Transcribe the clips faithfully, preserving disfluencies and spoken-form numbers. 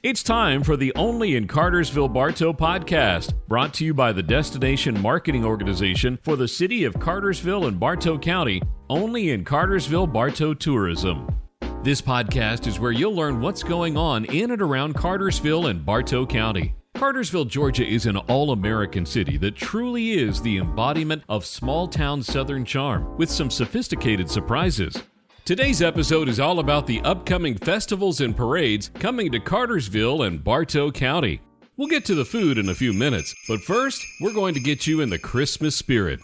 It's time for the Only in Cartersville Bartow podcast, brought to you by the Destination Marketing Organization for the City of Cartersville and Bartow County, Only in Cartersville Bartow Tourism. This podcast is where you'll learn what's going on in and around Cartersville and Bartow County. Cartersville, Georgia is an all-American city that truly is the embodiment of small-town Southern charm, with some sophisticated surprises. Today's episode is all about the upcoming festivals and parades coming to Cartersville and Bartow County. We'll get to the food in a few minutes, but first, we're going to get you in the Christmas spirit.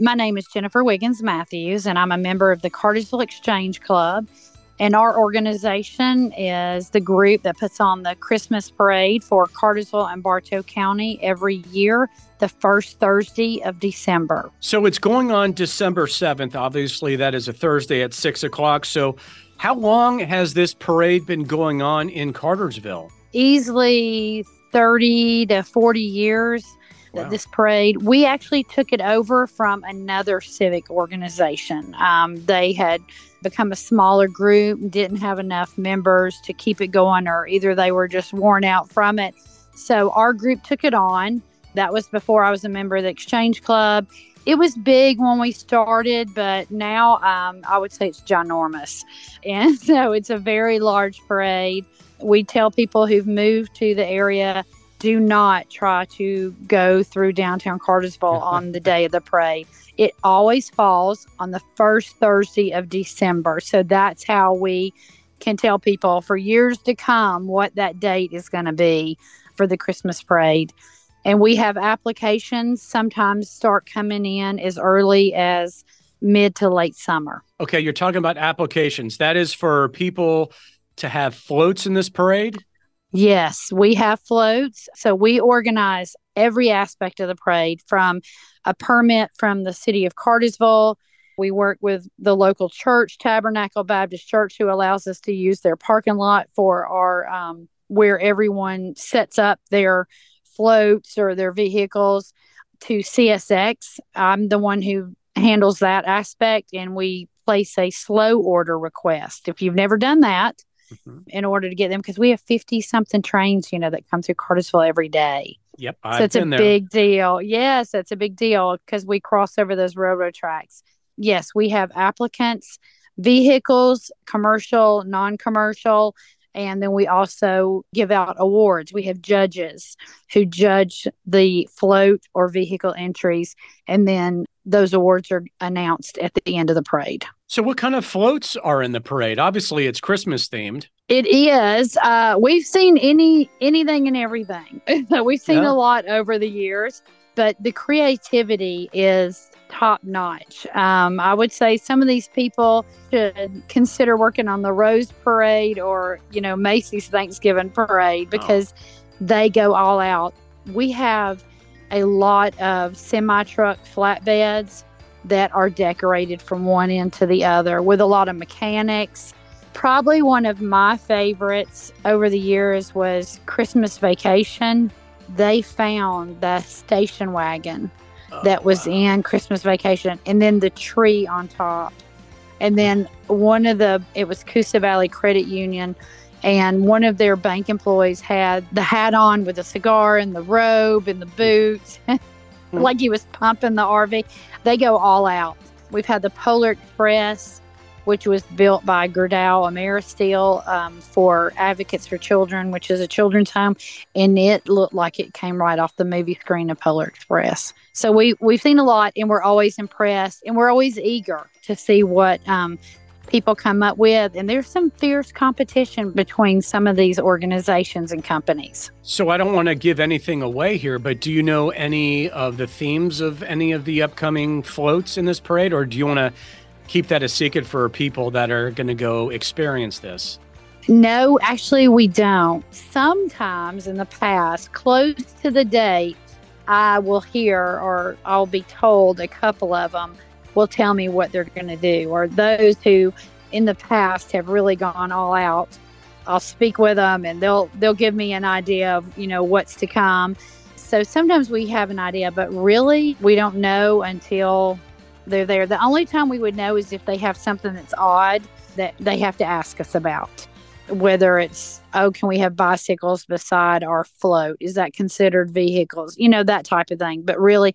My name is Jennifer Wiggins Matthews, and I'm a member of the Cartersville Exchange Club. And our organization is the group that puts on the Christmas parade for Cartersville and Bartow County every year, the first Thursday of December. So it's going on December seventh. Obviously, that is a Thursday at six o'clock. So how long has this parade been going on in Cartersville? Easily thirty to forty years. Wow. This parade, we actually took it over from another civic organization. Um, they had become a smaller group, didn't have enough members to keep it going, or either they were just worn out from it. So our group took it on. That was before I was a member of the Exchange Club. It was big when we started, but now um, I would say it's ginormous. And so it's a very large parade. We tell people who've moved to the area, do not try to go through downtown Cartersville on the day of the parade. It always falls on the first Thursday of December. So that's how we can tell people for years to come what that date is going to be for the Christmas parade. And we have applications sometimes start coming in as early as mid to late summer. Okay, you're talking about applications. That is for people to have floats in this parade? Yes, we have floats. So we organize every aspect of the parade, from a permit from the city of Cartersville. We work with the local church, Tabernacle Baptist Church, who allows us to use their parking lot for our um, where everyone sets up their floats or their vehicles, to C S X. I'm the one who handles that aspect, and we place a slow order request. If you've never done that, Mm-hmm. in order to get them, because we have fifty-something trains, you know, that come through Cartersville every day. Yep, I've so it's been a there. big deal. Yes, it's a big deal because we cross over those railroad tracks. Yes, we have applicants, vehicles, commercial, non-commercial, and then we also give out awards. We have judges who judge the float or vehicle entries, and then those awards are announced at the end of the parade. So what kind of floats are in the parade? Obviously, it's Christmas themed. It is. Uh, we've seen any anything and everything. We've seen yeah. a lot over the years, but the creativity is top notch. Um, I would say some of these people should consider working on the Rose Parade or, you know, Macy's Thanksgiving Parade, because oh. they go all out. We have a lot of semi-truck flatbeds that are decorated from one end to the other with a lot of mechanics. Probably one of my favorites over the years was Christmas Vacation. They found the station wagon oh, that was wow. in Christmas Vacation, and then the tree on top. And then one of the, it was Coosa Valley Credit Union, and one of their bank employees had the hat on with a cigar and the robe and the boots, like he was pumping the R V. They go all out. We've had the Polar Express, which was built by Gerdau Ameristeel um, for Advocates for Children, which is a children's home, and it looked like it came right off the movie screen of Polar Express. So we, we've seen a lot, and we're always impressed, and we're always eager to see what um, people come up with. And there's some fierce competition between some of these organizations and companies. So I don't want to give anything away here, but do you know any of the themes of any of the upcoming floats in this parade, or do you want to keep that a secret for people that are going to go experience this? No, actually we don't. Sometimes in the past, close to the date, I will hear or I'll be told a couple of them will tell me what they're going to do, or those who in the past have really gone all out. I'll speak with them and they'll they'll give me an idea of, you know, what's to come. So sometimes we have an idea, but really we don't know until they're there. The only time we would know is if they have something that's odd that they have to ask us about. whether it's, oh, can we have bicycles beside our float? Is that considered vehicles? You know, that type of thing. But really,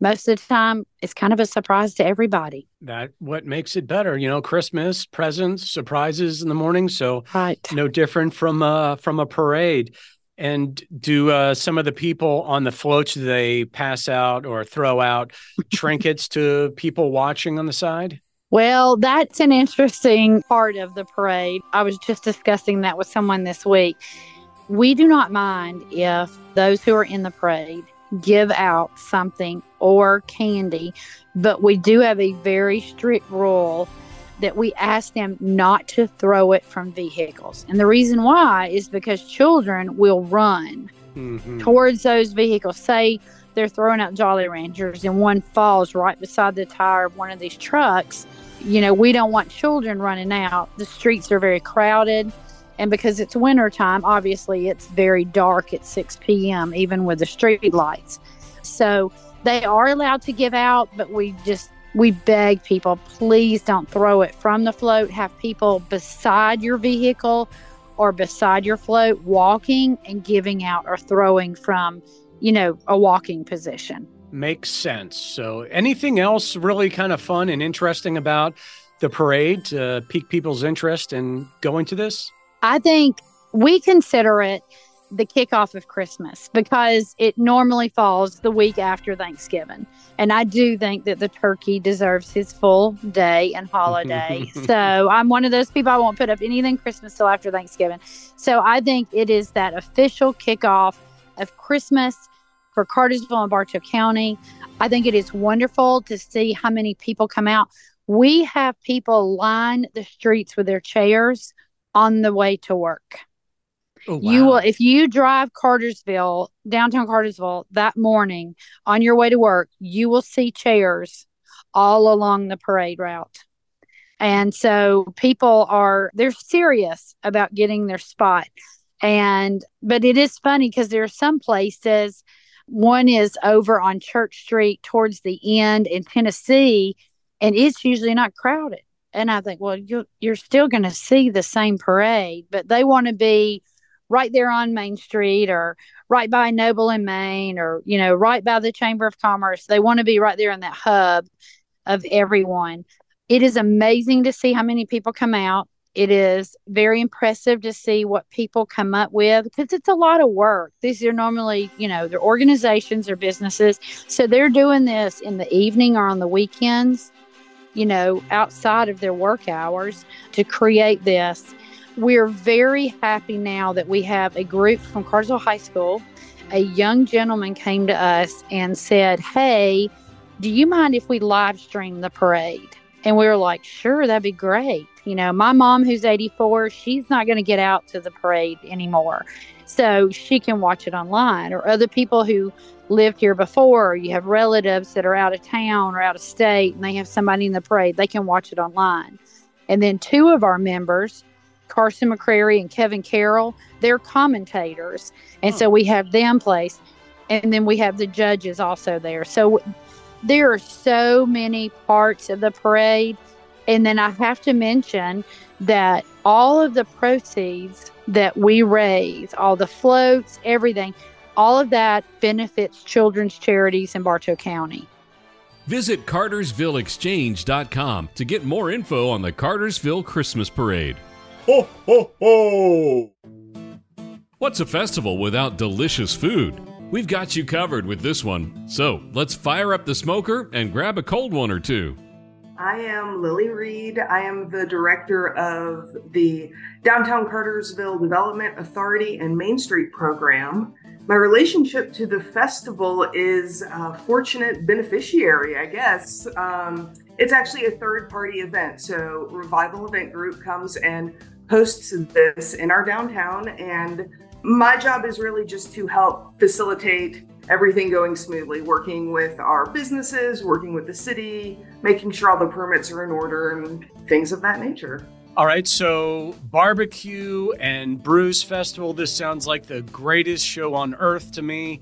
most of the time, it's kind of a surprise to everybody. That's what makes it better. You know, Christmas, presents, surprises in the morning. So right. No different from a, from a parade. And do uh, some of the people on the floats, do they pass out or throw out trinkets to people watching on the side? Well, that's an interesting part of the parade. I was just discussing that with someone this week. We do not mind if those who are in the parade give out something or candy, but we do have a very strict rule that we ask them not to throw it from vehicles. And the reason why is because children will run mm-hmm. towards those vehicles. Say they're throwing out Jolly Ranchers and one falls right beside the tire of one of these trucks. You know, we don't want children running out. The streets are very crowded. And because it's wintertime, obviously it's very dark at six p.m., even with the street lights. So they are allowed to give out, but we just, we beg people, please don't throw it from the float. Have people beside your vehicle or beside your float walking and giving out or throwing from, you know, a walking position. Makes sense. So anything else really kind of fun and interesting about the parade to pique people's interest in going to this? I think we consider it the kickoff of Christmas because it normally falls the week after Thanksgiving. And I do think that the turkey deserves his full day and holiday. So I'm one of those people, I won't put up anything Christmas till after Thanksgiving. So I think it is that official kickoff of Christmas for Cartersville and Bartow County. I think it is wonderful to see how many people come out. We have people line the streets with their chairs on the way to work. Oh, wow. You will, if you drive Cartersville, downtown Cartersville that morning on your way to work, you will see chairs all along the parade route. And so people are, they're serious about getting their spot. And, but it is funny because there are some places, one is over on Church Street towards the end in Tennessee, and it's usually not crowded. And I think, well, you're, you're still going to see the same parade, but they want to be right there on Main Street or right by Noble and Main or, you know, right by the Chamber of Commerce. They want to be right there in that hub of everyone. It is amazing to see how many people come out. It is very impressive to see what people come up with because it's a lot of work. These are normally, you know, they're organizations or businesses. So they're doing this in the evening or on the weekends, you know, outside of their work hours to create this. We're very happy now that we have a group from Cartersville High School. A young gentleman came to us and said, hey, do you mind if we live stream the parade? And we were like, sure, that'd be great. You know, my mom, who's eighty-four, she's not going to get out to the parade anymore. So she can watch it online, or other people who lived here before. You have relatives that are out of town or out of state and they have somebody in the parade. They can watch it online. And then two of our members, Carson McCrary and Kevin Carroll, they're commentators. And oh. So we have them placed. And then we have the judges also there. So there are so many parts of the parade. And then I have to mention that all of the proceeds that we raise, all the floats, everything, all of that benefits children's charities in Bartow County. Visit Cartersville Exchange dot com to get more info on the Cartersville Christmas Parade. Ho, ho, ho! What's a festival without delicious food? We've got you covered with this one. So let's fire up the smoker and grab a cold one or two. I am Lily Reed. I am the director of the Downtown Cartersville Development Authority and Main Street program. My relationship to the festival is a fortunate beneficiary, I guess. Um, it's actually a third-party event. So Revival Event Group comes and hosts this in our downtown. And my job is really just to help facilitate everything going smoothly, working with our businesses, working with the city, making sure all the permits are in order and things of that nature. All right, so barbecue and brews festival, this sounds like the greatest show on earth to me.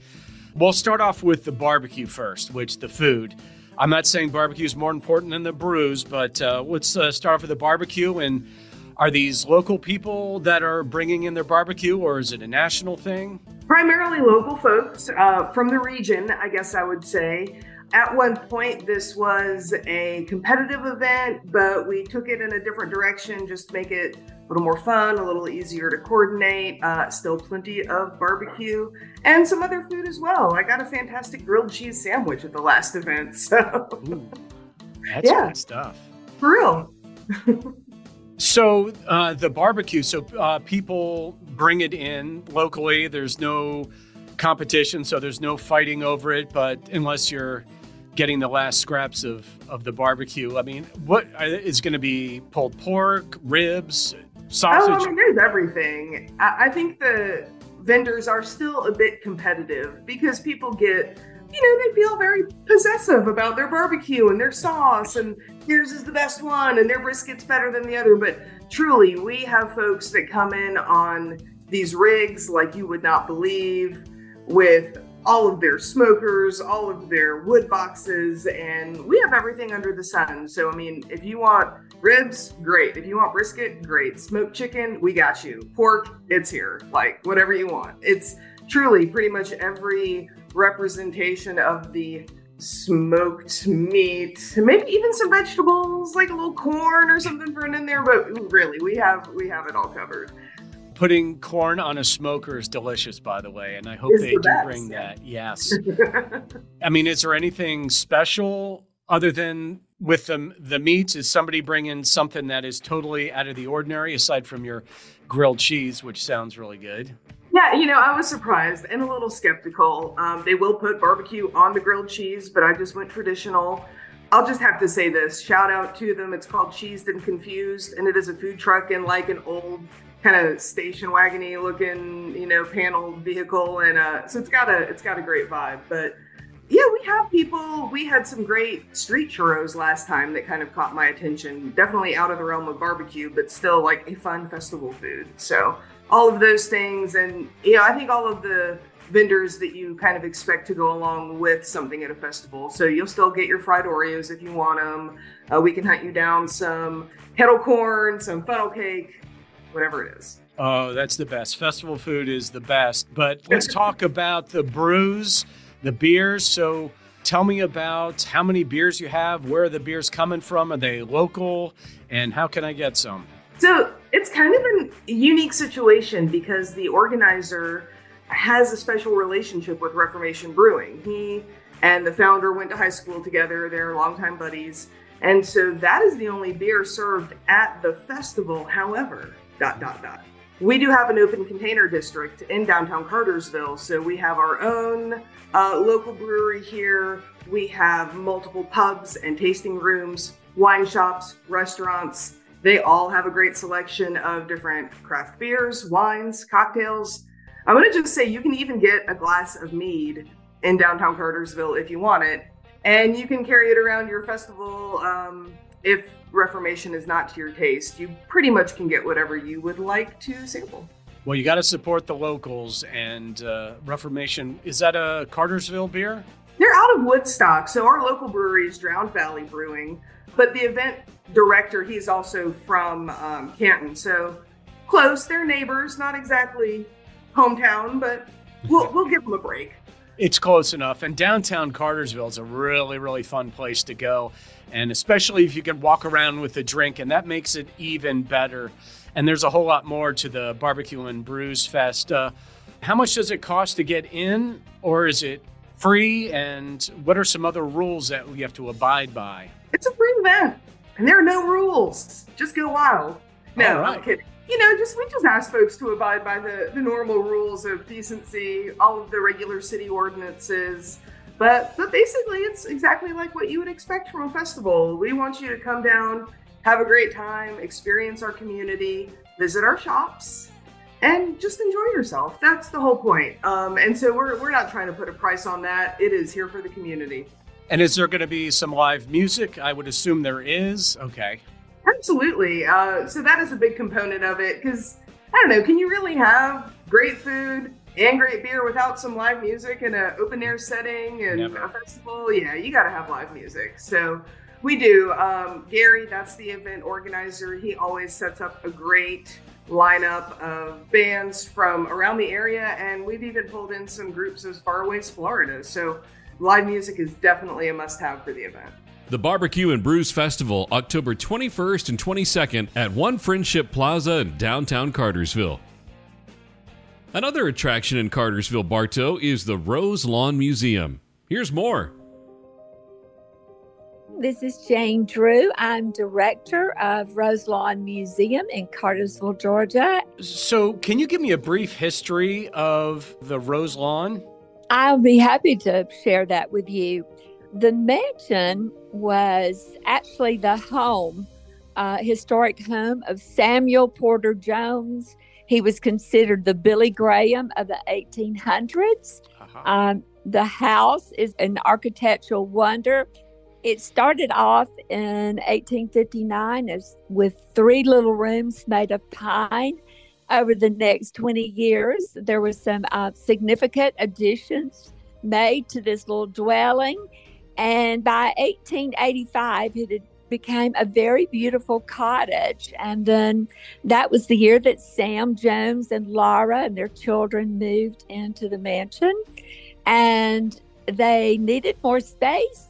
We'll start off with the barbecue first, which the food. I'm not saying barbecue is more important than the brews, but uh, let's uh, start off with the barbecue. And Are these local people that are bringing in their barbecue, or is it a national thing? Primarily local folks uh, from the region, I guess I would say. At one point, this was a competitive event, but we took it in a different direction, just to make it a little more fun, a little easier to coordinate. Uh, still plenty of barbecue and some other food as well. I got a fantastic grilled cheese sandwich at the last event, so. Ooh, that's yeah. good stuff. For real. So uh, the barbecue, so uh, people bring it in locally. There's no competition, so there's no fighting over it, but unless you're getting the last scraps of, of the barbecue. I mean, what is going to be pulled pork, ribs, sausage? Oh, I mean, there's everything. I, I think the vendors are still a bit competitive because people get, you know, they feel very possessive about their barbecue and their sauce and theirs is the best one and their brisket's better than the other. But truly, we have folks that come in on these rigs like you would not believe, with all of their smokers, all of their wood boxes, and we have everything under the sun. So, I mean, if you want ribs, great. If you want brisket, great. Smoked chicken, we got you. Pork, it's here. Like, whatever you want. It's truly pretty much every representation of the smoked meat, maybe even some vegetables, like a little corn or something thrown in there, but really, we have we have it all covered. Putting corn on a smoker is delicious, by the way, and I hope it's they the do bring that. Yes. I mean, is there anything special other than with the, the meats? Is somebody bringing something that is totally out of the ordinary, aside from your grilled cheese, which sounds really good? Yeah, you know, I was surprised and a little skeptical. Um, they will put barbecue on the grilled cheese, but I just went traditional. I'll just have to say this, shout out to them. It's called Cheesed and Confused, and it is a food truck in like an old kind of station wagony looking, you know, paneled vehicle. And uh, so it's got a it's got a great vibe. But yeah, we have people. We had some great street churros last time that kind of caught my attention. Definitely out of the realm of barbecue, but still like a fun festival food. So all of those things. And, you know, I think all of the vendors that you kind of expect to go along with something at a festival. So you'll still get your fried Oreos if you want them. Uh, we can hunt you down some kettle corn, some funnel cake, whatever it is. Oh, that's the best. Festival food is the best. But let's talk about the brews, the beers. So tell me about how many beers you have, where are the beers coming from? Are they local? And how can I get some? So it's kind of a unique situation because the organizer has a special relationship with Reformation Brewing. He and the founder went to high school together. They're longtime buddies. And so that is the only beer served at the festival. However, dot, dot, dot. We do have an open container district in downtown Cartersville. So we have our own uh, local brewery here. We have multiple pubs and tasting rooms, wine shops, restaurants. They all have a great selection of different craft beers, wines, cocktails. I'm going to just say you can even get a glass of mead in downtown Cartersville if you want it. And you can carry it around your festival. Um, if Reformation is not to your taste, you pretty much can get whatever you would like to sample. Well, you got to support the locals. And uh, Reformation, is that a Cartersville beer? They're out of Woodstock. So our local brewery is Drowned Valley Brewing. But the event director, he's also from um, Canton. So close, they're neighbors, not exactly hometown, but we'll, we'll give them a break. It's close enough. And downtown Cartersville is a really, really fun place to go. And especially if you can walk around with a drink, and that makes it even better. And there's a whole lot more to the Barbecue and Brews Fest. Uh, how much does it cost to get in, or is it free? And what are some other rules that we have to abide by? It's a free event, and there are no rules. Just go wild. No, right. I'm kidding. You know, just we just ask folks to abide by the, the normal rules of decency, all of the regular city ordinances. But but basically, it's exactly like what you would expect from a festival. We want you to come down, have a great time, experience our community, visit our shops, and just enjoy yourself. That's the whole point. Um, and so we're we're not trying to put a price on that. It is here for the community. And is there going to be some live music? I would assume there is. Okay. Absolutely. Uh, so that is a big component of it because, I don't know, can you really have great food and great beer without some live music in an open air setting and Never. A festival? Yeah, you got to have live music. So We do. Um, Gary, that's the event organizer. He always sets up a great lineup of bands from around the area, and we've even pulled in some groups as far away as Florida. So live music is definitely a must-have for the event. The Barbecue and Brews Festival, October twenty-first and twenty-second at One Friendship Plaza in downtown Cartersville. Another attraction in Cartersville, Bartow, is the Rose Lawn Museum. Here's more. This is Jane Drew. I'm director of Rose Lawn Museum in Cartersville, Georgia. So can you give me a brief history of the Rose Lawn? I'll be happy to share that with you. The mansion was actually the home, uh, historic home of Samuel Porter Jones. He was considered the Billy Graham of the eighteen hundreds. Uh-huh. Um, the house is an architectural wonder. It started off in eighteen fifty-nine as, with three little rooms made of pine. Over the next twenty years, there was some uh, significant additions made to this little dwelling. And by eighteen eighty-five, it had became a very beautiful cottage. And then that was the year that Sam Jones and Laura and their children moved into the mansion. And they needed more space.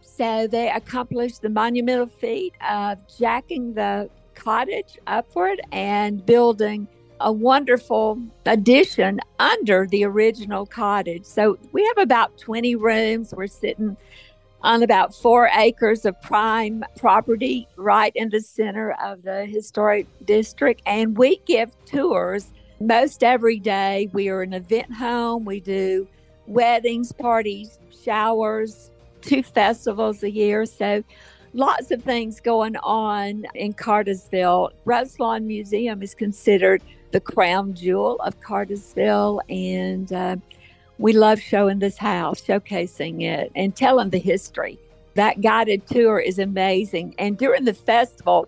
So they accomplished the monumental feat of jacking the cottage upward and building a wonderful addition under the original cottage. So we have about twenty rooms. We're sitting on about four acres of prime property right in the center of the historic district. And we give tours most every day. We are an event home. We do weddings, parties, showers, two festivals a year. So lots of things going on in Cartersville. Rose Lawn Museum is considered the crown jewel of Cartersville. And uh, we love showing this house, showcasing it and telling the history. That guided tour is amazing. And during the festival,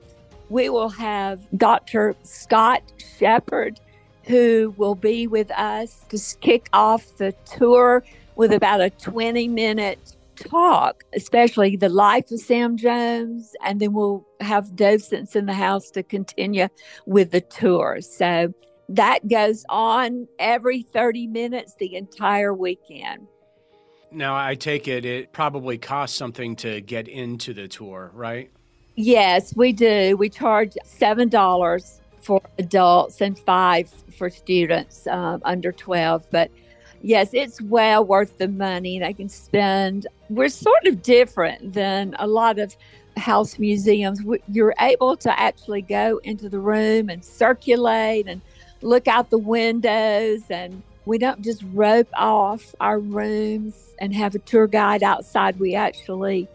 we will have Doctor Scott Shepherd, who will be with us to kick off the tour with about a twenty minute talk, especially the life of Sam Jones, and then we'll have docents in the house to continue with the tour. So that goes on every thirty minutes the entire weekend. Now, I take it it probably costs something to get into the tour, right? Yes, we do. We charge seven dollars for adults and five for students um, under twelve, but yes, it's well worth the money they can spend. We're sort of different than a lot of house museums. You're able to actually go into the room and circulate and look out the windows. And we don't just rope off our rooms and have a tour guide outside. We actually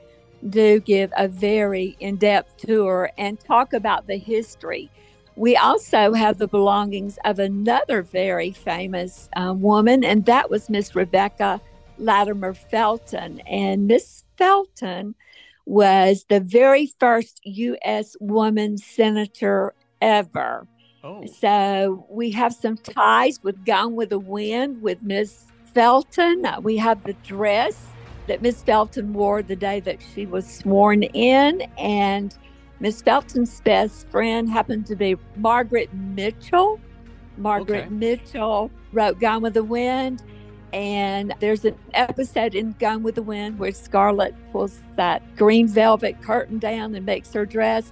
do give a very in-depth tour and talk about the history. We also have the belongings of another very famous uh, woman, and that was Miss Rebecca Latimer Felton. And Miss Felton was the very first U S woman senator ever. Oh. So we have some ties with Gone with the Wind with Miss Felton. We have the dress that Miss Felton wore the day that she was sworn in, and Miss Felton's best friend happened to be Margaret Mitchell. Margaret okay. Mitchell wrote Gone with the Wind. And there's an episode in Gone with the Wind where Scarlett pulls that green velvet curtain down and makes her dress.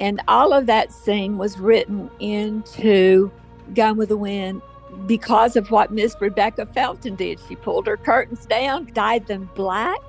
And all of that scene was written into Gone with the Wind because of what Miss Rebecca Felton did. She pulled her curtains down, dyed them black,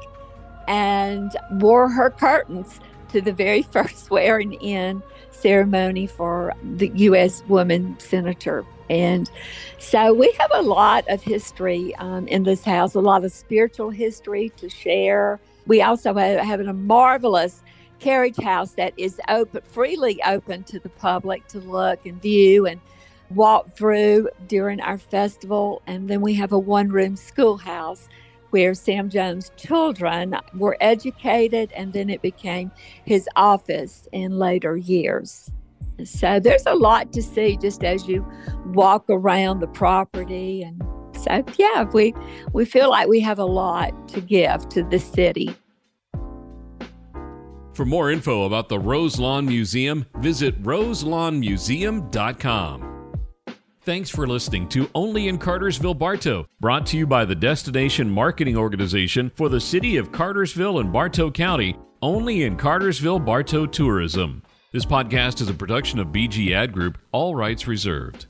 and wore her curtains to the very first swearing-in ceremony for the U S woman senator. And so we have a lot of history um, in this house, a lot of spiritual history to share. We also have a marvelous carriage house that is open, freely open to the public to look and view and walk through during our festival. And then we have a one-room schoolhouse where Sam Jones' children were educated, and then it became his office in later years. So there's a lot to see just as you walk around the property. And so, yeah, we, we feel like we have a lot to give to the city. For more info about the Rose Lawn Museum, visit rose lawn museum dot com. Thanks for listening to Only in Cartersville, Bartow, brought to you by the Destination Marketing Organization for the City of Cartersville and Bartow County, Only in Cartersville, Bartow Tourism. This podcast is a production of B G Ad Group, all rights reserved.